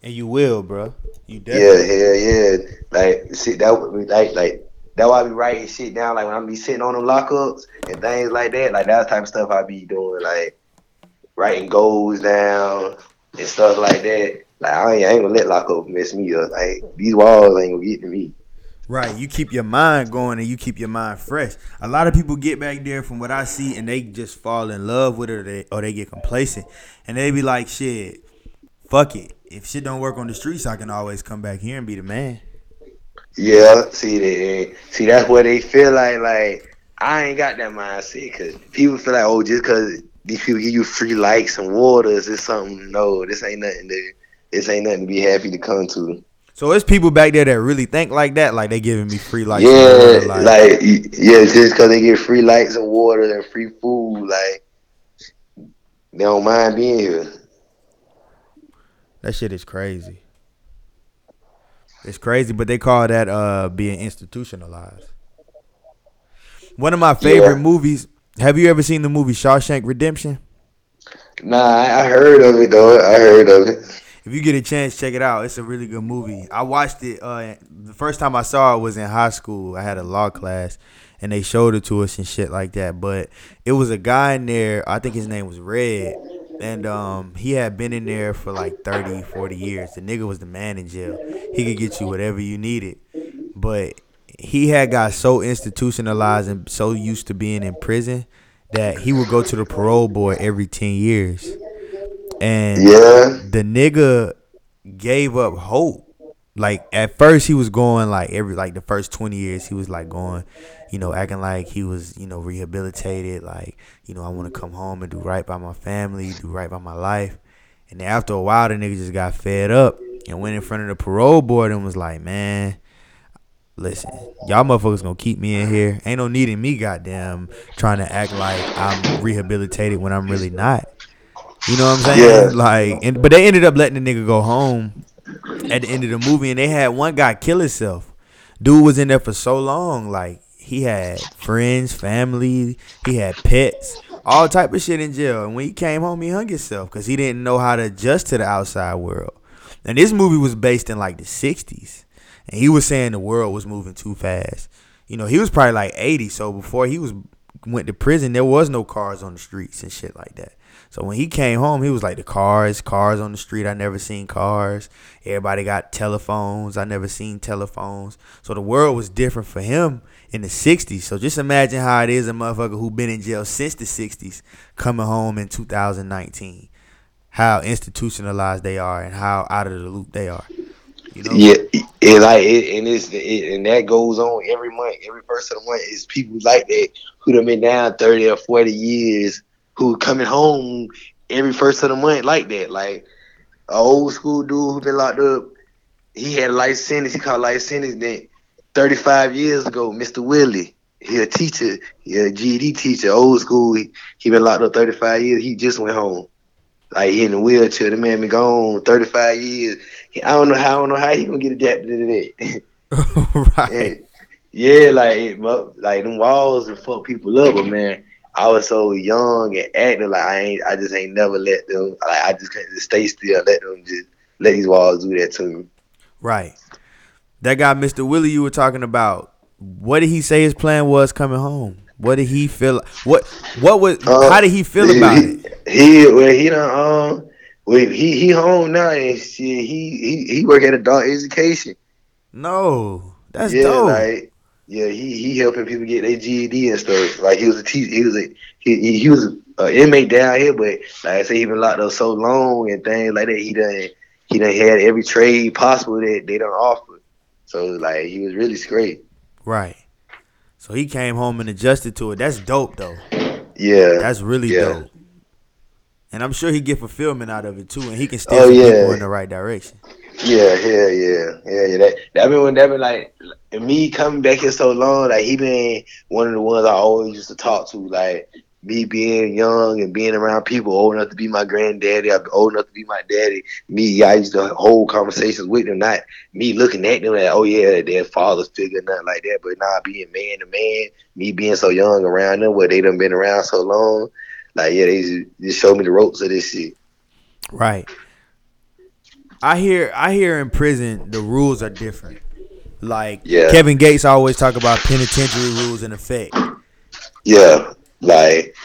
and you will, bro. You definitely. Yeah, yeah, yeah. Like shit, that would be like like. That's why I be writing shit down, like when I be sitting on them lockups and things like that. Like that's the type of stuff I be doing, like writing goals down and stuff like that. Like I ain't, I ain't gonna let lockup mess me up. Like these walls ain't gonna get to me. Right, you keep your mind going and you keep your mind fresh. A lot of people get back there from what I see and they just fall in love with it or they, or they get complacent. And they be like, shit, fuck it. If shit don't work on the streets, I can always come back here and be the man. Yeah, see that. See that's what they feel like. Like I ain't got that mindset, because people feel like, oh, just because these people give you free likes and waters, it's something. No, this ain't nothing to, this ain't nothing to be happy to come to. So it's people back there that really think like that, like they giving me free likes. Yeah, and water, like, like yeah, just because they get free likes and water and free food, like they don't mind being here. That shit is crazy. It's crazy, but they call that uh, being institutionalized. One of my favorite yeah. movies. Have you ever seen the movie Shawshank Redemption? Nah, I heard of it though. I heard of it. If you get a chance, check it out. It's a really good movie. I watched it. Uh, the first time I saw it was in high school. I had a law class, and they showed it to us and shit like that. But it was a guy in there. I think his name was Red. And um, he had been in there for like thirty, forty years. The nigga was the man in jail. He could get you whatever you needed. But he had got so institutionalized and so used to being in prison that he would go to the parole board every ten years. And yeah. the nigga gave up hope. Like, at first he was going like every, like the first twenty years, he was like going, you know, acting like he was, you know, rehabilitated. Like, you know, I want to come home and do right by my family, do right by my life. And after a while, the nigga just got fed up and went in front of the parole board and was like, man, listen, y'all motherfuckers gonna keep me in here. Ain't no need in me, goddamn, trying to act like I'm rehabilitated when I'm really not. You know what I'm saying? Yeah. Like, and, but they ended up letting the nigga go home at the end of the movie, and they had one guy kill himself. Dude was in there for so long, like he had friends, family, he had pets, all type of shit in jail. And when he came home, he hung himself because he didn't know how to adjust to the outside world. And this movie was based in like the sixties, and he was saying the world was moving too fast. You know, he was probably like eighty, so before he was went to prison, there was no cars on the streets and shit like that. So when he came home, he was like, the cars, cars on the street. I never seen cars. Everybody got telephones. I never seen telephones. So the world was different for him in the sixties. So just imagine how it is a motherfucker who been in jail since the sixties coming home in two thousand nineteen. How institutionalized they are and how out of the loop they are. You know? Yeah, and like, it, and it's it, and that goes on every month, every first of the month. It's people like that who done been down thirty or forty years. Who coming home every first of the month like that. Like, an old school dude who been locked up, he had a life sentence. He called life sentence that thirty-five years ago, Mister Willie, he a teacher, he a G E D teacher, old school. He, he been locked up thirty-five years. He just went home. Like, he in a wheelchair. The man been gone thirty-five years. He, I don't know how I don't know how he gonna get adapted to that. Right. And, yeah, like, it, like them walls and fuck people up, but man, I was so young and active, like I ain't, I just ain't never let them, like I just couldn't just stay still, let them just, let these walls do that to me. Right. That guy, Mister Willie, you were talking about, what did he say his plan was coming home? What did he feel, what, what was, um, how did he feel he, about he, it? He, well, he done, um, well, he, he home now and shit, he, he, he work at adult education. No, that's yeah, dope. Like, yeah, he, he helping people get their G E D and stuff. Like, he was a teacher, he was a he he was an inmate down here, but like I say, he been locked up so long and things like that. He done he done had every trade possible that they done offered. So like, he was really great. Right. So he came home and adjusted to it. That's dope though. Yeah. That's really yeah. dope. And I'm sure he get fulfillment out of it too, and he can steer oh, yeah. people in the right direction. Yeah, yeah, yeah, yeah, yeah. That that been when that been like. And me coming back here so long, like he been one of the ones I always used to talk to. Like me being young and being around people old enough to be my granddaddy, I'm old enough to be my daddy. Me, I used to hold conversations with them, not me looking at them like, oh yeah, their father's figure, nothing like that. But nah, being man to man, me being so young around them, where they done been around so long, like yeah, they just, just showed me the ropes of this shit. Right. I hear, I hear in prison the rules are different. Like yeah. Kevin Gates always talk about penitentiary rules in effect. Yeah, like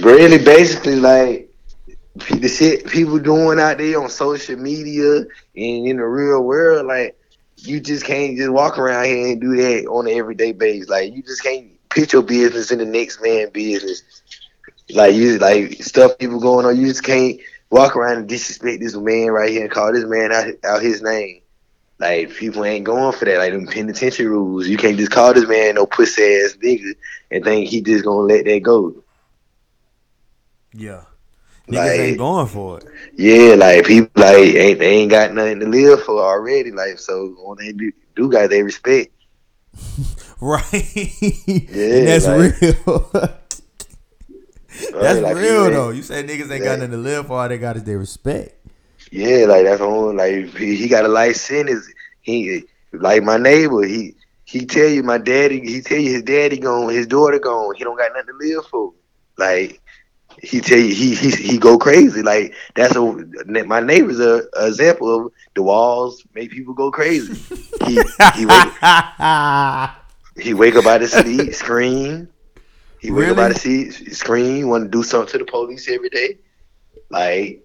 really, basically, like the shit people doing out there on social media and in the real world, like you just can't just walk around here and do that on an everyday basis. Like you just can't put your business in the next man's business. Like you, like stuff people going on, you just can't walk around and disrespect this man right here and call this man out, out his name. Like, people ain't going for that. Like, them penitentiary rules. You can't just call this man no pussy-ass nigga and think he just gonna let that go. Yeah. Niggas like, ain't going for it. Yeah, like, people, like, ain't, they ain't got nothing to live for already. Like, so when they do, do got their respect. Right. Yeah, and that's like, real. That's like, real, though. You say niggas ain't like, got nothing to live for. All they got is their respect. Yeah, like that's on. Like he, he got a life sentence. He like my neighbor. He he tell you my daddy. He tell you his daddy gone, his daughter gone. He don't got nothing to live for. Like he tell you he he he go crazy. Like that's a my neighbor's a, a example of the walls make people go crazy. he he wake, he wake up out of sleep, scream. He wake really? up out of sleep, scream. Want to do something to the police every day, like.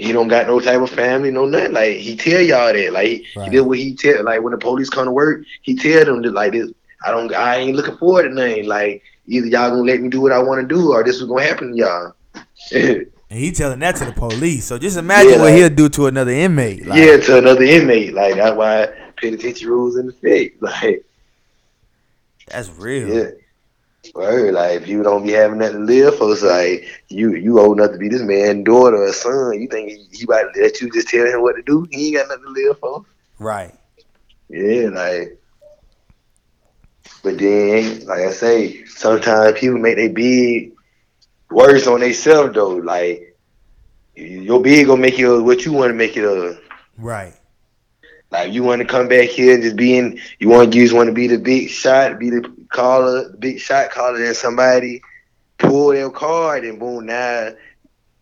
He don't got no type of family, no nothing. Like he tell y'all that. Like right. he did what he tell. Like when the police come to work, he tell them that like this. I don't. I ain't looking forward to nothing. Like either y'all gonna let me do what I want to do, or this is gonna happen to y'all. And he telling that to the police. So just imagine yeah, what like, he'll do to another inmate. Like. Yeah, to another inmate. Like that's why penitentiary rules in effect. Like that's real. Yeah. Word, like if you don't be having nothing to live for, it's like you you old enough to be this man's daughter or son. You think he, he about to let you just tell him what to do? He ain't got nothing to live for. Right. Yeah, like. But then, like I say, sometimes people make their big worse on themselves though. Like your big gonna make you what you want to make it of. Right. Like you want to come back here and just be in. You want you just want to be the big shot, be the caller, the big shot caller. Then somebody pull their card and boom, now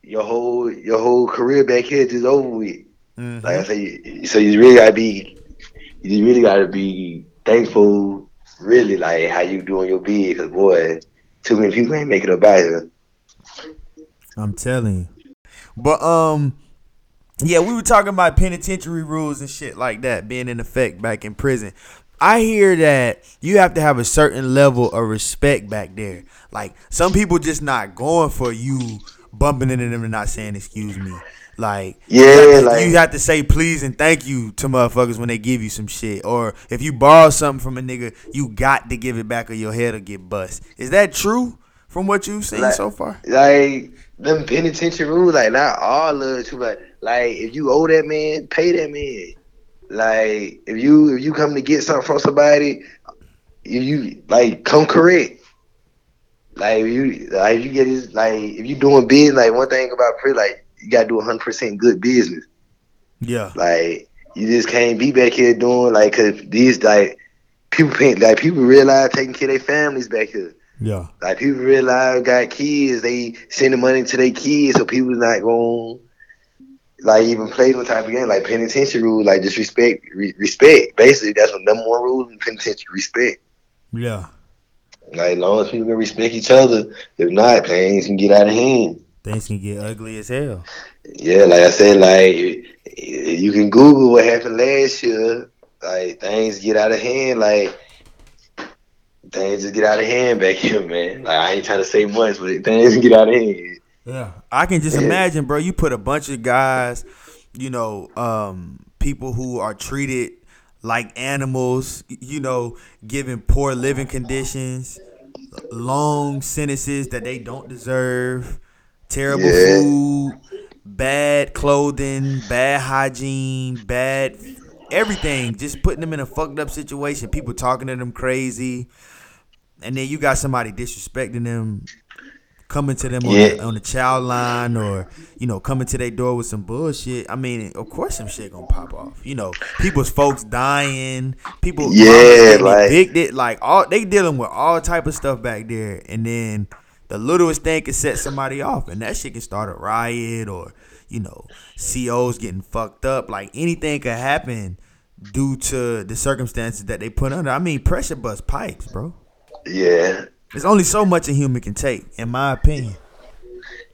your whole your whole career back here is just over with. Mm-hmm. Like I say, so you really gotta be, you really gotta be thankful, really, like how you doing your bid, cause boy, too many people ain't making a buy here. I'm telling you, but um. Yeah, we were talking about penitentiary rules and shit like that being in effect back in prison. I hear that you have to have a certain level of respect back there. Like, some people just not going for you bumping into them and not saying, excuse me. Like, yeah, you have to, like, you have to say please and thank you to motherfuckers when they give you some shit. Or if you borrow something from a nigga, you got to give it back or your head will get bust. Is that true from what you've seen like, so far? Like, them penitentiary rules, like, not all of it, too, but... Like, if you owe that man, pay that man. Like, if you if you come to get something from somebody, if you, like, come correct. Like, if you, like, if you get this, like, if you doing business, like, one thing about prison, like, you got to do one hundred percent good business. Yeah. Like, you just can't be back here doing, like, because these, like, people like people realize taking care of their families back here. Yeah. Like, people realize got kids, they sending money to their kids, so people's not going like even play no type of game like penitentiary rules, like just respect, re- respect. Basically, that's the number one rule in penitentiary: respect. Yeah. Like as long as people can respect each other, if not, things can get out of hand. Things can get ugly as hell. Yeah, like I said, like you can Google what happened last year. Like things get out of hand. Like things just get out of hand back here, man. Like I ain't trying to say much, but things get out of hand. Yeah, I can just imagine, bro, you put a bunch of guys, you know, um, people who are treated like animals, you know, given poor living conditions, long sentences that they don't deserve, terrible yeah. food, bad clothing, bad hygiene, bad everything, just putting them in a fucked up situation, people talking to them crazy, and then you got somebody disrespecting them. Coming to them on, yeah. the, on the child line or, you know, coming to their door with some bullshit. I mean, of course some shit gonna pop off. You know, people's folks dying, people yeah, like, evicted. Like, all they dealing with all type of stuff back there. And then the littlest thing can set somebody off. And that shit can start a riot or, you know, C Os getting fucked up. Like, anything could happen due to the circumstances that they put under. I mean, pressure bust pipes, bro. Yeah. There's only so much a human can take, in my opinion.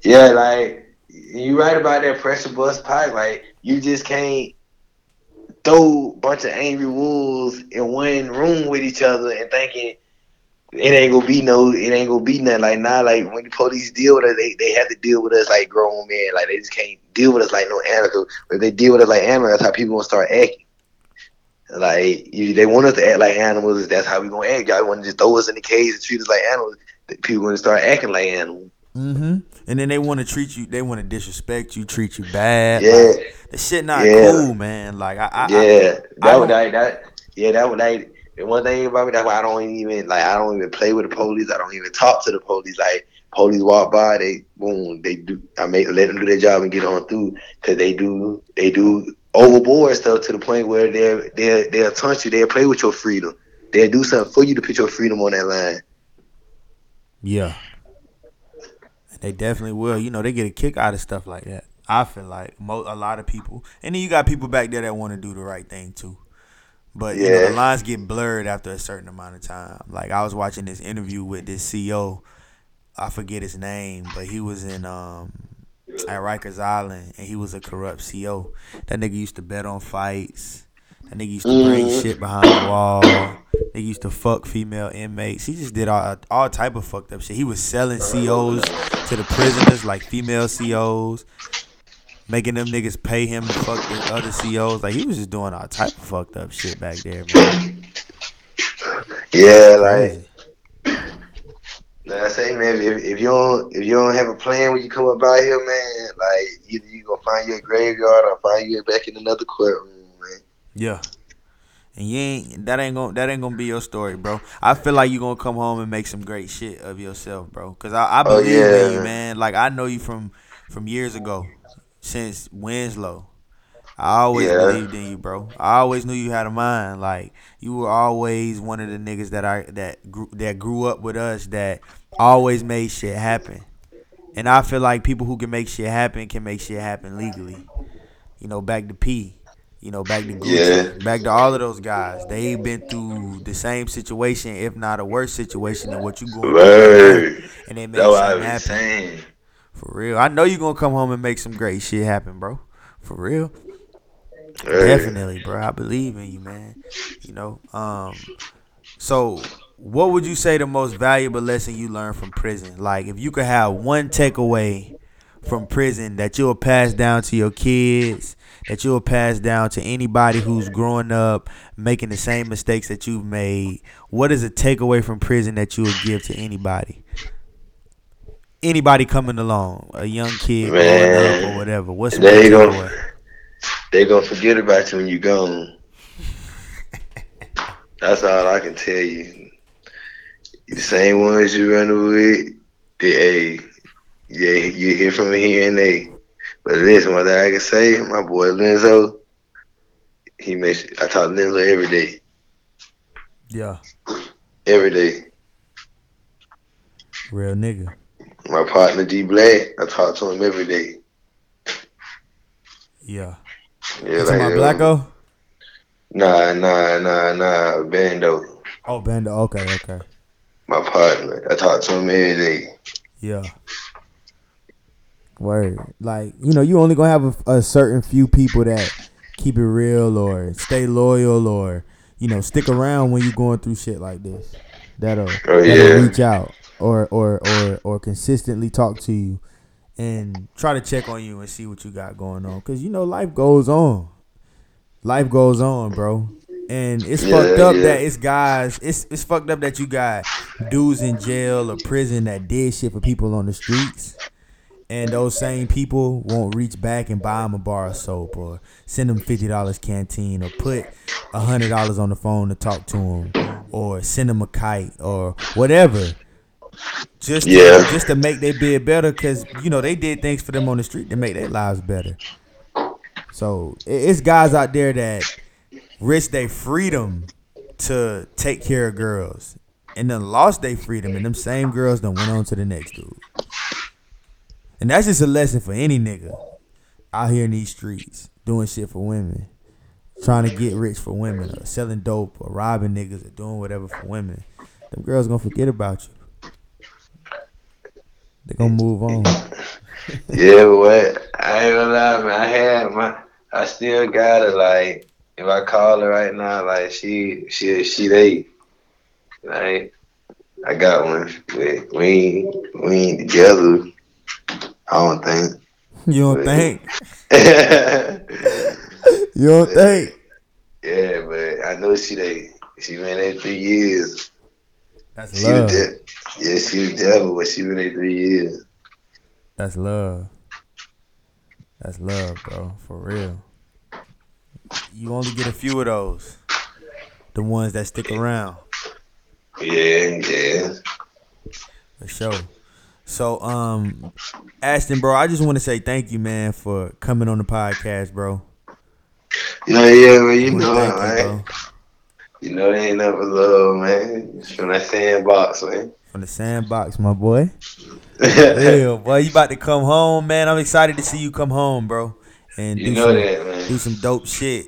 Yeah, like, you're right about that pressure bust pipe. Like, you just can't throw a bunch of angry wolves in one room with each other and thinking it ain't gonna be no, it ain't gonna be nothing. Like, nah, like, when the police deal with us, they, they have to deal with us like grown men. Like, they just can't deal with us like no animals. If they deal with us like animals, that's how people gonna start acting. Like, you, they want us to act like animals. That's how we gonna act. Y'all want to just throw us in the cage and treat us like animals. People gonna start acting like animals. Mm-hmm. And then they want to treat you. They want to disrespect you, treat you bad. Yeah, like, the shit not yeah. cool, man. Like I, I yeah, I, I, that would like that. Yeah, that would like the one thing about me. That's why I don't even like. I don't even play with the police. I don't even talk to the police. Like, police walk by, they boom, they do. I make let them do their job and get on through, because they do. They do. Overboard stuff to the point where they'll they'll they'll taunt you, they'll play with your freedom. They'll do something for you to put your freedom on that line. Yeah. They definitely will. You know, they get a kick out of stuff like that. I feel like mo- a lot of people. And then you got people back there that want to do the right thing too. But yeah. you know, the lines get blurred after a certain amount of time. Like, I was watching this interview with this C E O, I forget his name, but he was in um at Rikers Island, and he was a corrupt C E O. That nigga used to bet on fights. That nigga used to bring mm. shit behind the wall. Nigga used to fuck female inmates. He just did all all type of fucked up shit. He was selling C Os to the prisoners, like female C Os, making them niggas pay him to fuck the other C Os. Like, he was just doing all type of fucked up shit back there, man. Yeah, like. Like I say, man, if, if you don't if you don't have a plan when you come up out here, man, like, either you gonna find your graveyard or find you back in another courtroom, man. Yeah, and you ain't that ain't gonna that ain't gonna be your story, bro. I feel like you gonna come home and make some great shit of yourself, bro. Cause I, I believe oh, yeah. in you, man. Like, I know you from from years ago, since Winslow. I always yeah. believed in you, bro. I always knew you had a mind. Like, you were always one of the niggas that I that grew, that grew up with us, that always made shit happen. And I feel like people who can make shit happen can make shit happen legally. You know, back to P. You know, back to Gucci. Yeah. Back to all of those guys. They been through the same situation, if not a worse situation than what you going through. Right. And they made no, shit happen. Saying. For real. I know you're going to come home and make some great shit happen, bro. For real. Definitely, bro. I believe in you, man. You know, um, so what would you say the most valuable lesson you learned from prison? Like, if you could have one takeaway from prison that you'll pass down to your kids, that you'll pass down to anybody who's growing up making the same mistakes that you've made, what is a takeaway from prison that you would give to anybody? Anybody coming along, a young kid, man, growing up or whatever. What's the takeaway? They gonna forget about you when you gone. That's all I can tell you. The same ones you run with, they, hey, yeah, you hear from here and they. But listen, one thing I can say, my boy Lenzo, he makes. I talk to Lenzo every day. Yeah. Every day. Real nigga. My partner D Black, I talk to him every day. Yeah. Yeah, like, my Blacko? Nah, nah, nah, nah. Bando. Oh, Bando. Okay, okay. My partner. I talk to him every day. Yeah. Word. Like, you know, you only gonna have a, a certain few people that keep it real or stay loyal or, you know, stick around when you're going through shit like this. That'll, oh, yeah. that'll reach out or, or, or, or consistently talk to you. And try to check on you and see what you got going on. Because, you know, life goes on. Life goes on, bro. And it's yeah, fucked up yeah. that it's guys. It's it's fucked up that you got dudes in jail or prison that did shit for people on the streets. And those same people won't reach back and buy them a bar of soap or send them fifty dollars canteen or put one hundred dollars on the phone to talk to them or send them a kite or whatever. Just yeah. to, just to make their bed better, because, you know, they did things for them on the street to make their lives better. So it's guys out there that risk their freedom to take care of girls and then lost their freedom, and them same girls then went on to the next dude. And that's just a lesson for any nigga out here in these streets doing shit for women, trying to get rich for women, or selling dope or robbing niggas or doing whatever for women. Them girls gonna forget about you. They gonna move on. Yeah, but what? I ain't gonna lie, man. I had my, I still got her. Like, if I call her right now, like she, she, she, they, like, I got one. But we, ain't, we ain't together. I don't think. You don't but, think? You don't think? Yeah, but I I know she they she been there three years. That's she love. The de- yeah, she the devil, but she been there three years. That's love. That's love, bro. For real. You only get a few of those. The ones that stick around. Yeah, yeah. For sure. So, um, Ashton, bro, I just want to say thank you, man, for coming on the podcast, bro. Yeah, yeah, man, you know it, man. You know there ain't nothing but love, man. It's from that sandbox, man. From the sandbox, my boy. Yeah, boy, you about to come home, man. I'm excited to see you come home, bro. And you do know some, that, man. Do some dope shit.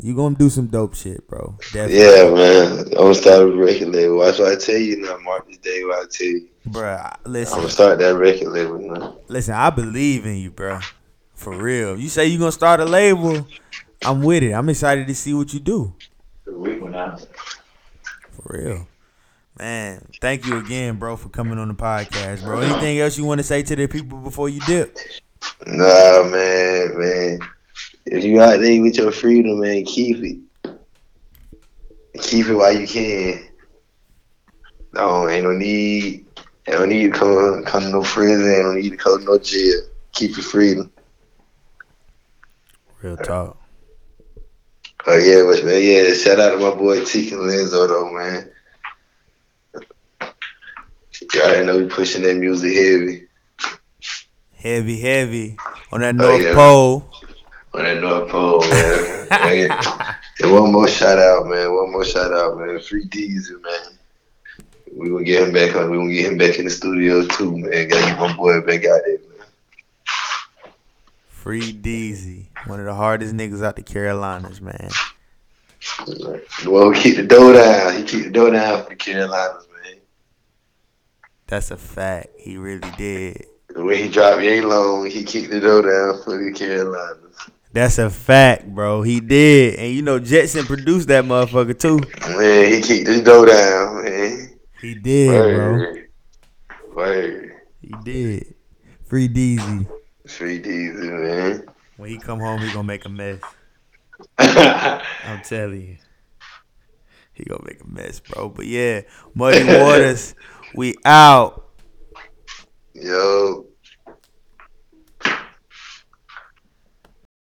You gonna do some dope shit, bro. Definitely. Yeah, man. I'm gonna start a record label. That's what I tell you now, Mark. This day, what I tell you, bro. Listen, I'm gonna start that record label now. Listen, I believe in you, bro. For real. You say you gonna start a label? I'm with it. I'm excited to see what you do. For real, man. Thank you again, bro, for coming on the podcast, bro. Anything else you want to say to the people before you dip? Nah, man, man. If you out there with your freedom, man, keep it. Keep it while you can. No, ain't no need. Ain't no need to come, come to no prison. Ain't no need to come to no jail. Keep your freedom. Real talk. Oh, yeah, but, man, yeah, shout out to my boy Teek and Lenzo, though, man. Y'all didn't know we pushing that music heavy. Heavy, heavy. On that North oh, yeah. Pole. On that North Pole, man. Man. And one more shout out, man. One more shout out, man. Free Deezy, man. We gonna get him back on. We gonna get him back in the studio too, man. Gotta get my boy back out there, man. Free Deezy, one of the hardest niggas out the Carolinas, man. Well, we keep the dough down. He keep the dough down for the Carolinas, man. That's a fact. He really did. The way he dropped A Long, he kicked the dough down for the Carolinas. That's a fact, bro. He did. And you know Jetson produced that motherfucker too. Man, he kicked the dough down, man. He did, Word. bro. Word. He did. Free Deezy. Free Deezy, man. When he come home, he gonna make a mess. I'm telling you. He gonna make a mess, bro. But yeah, Muddy Waters, we out. Yo.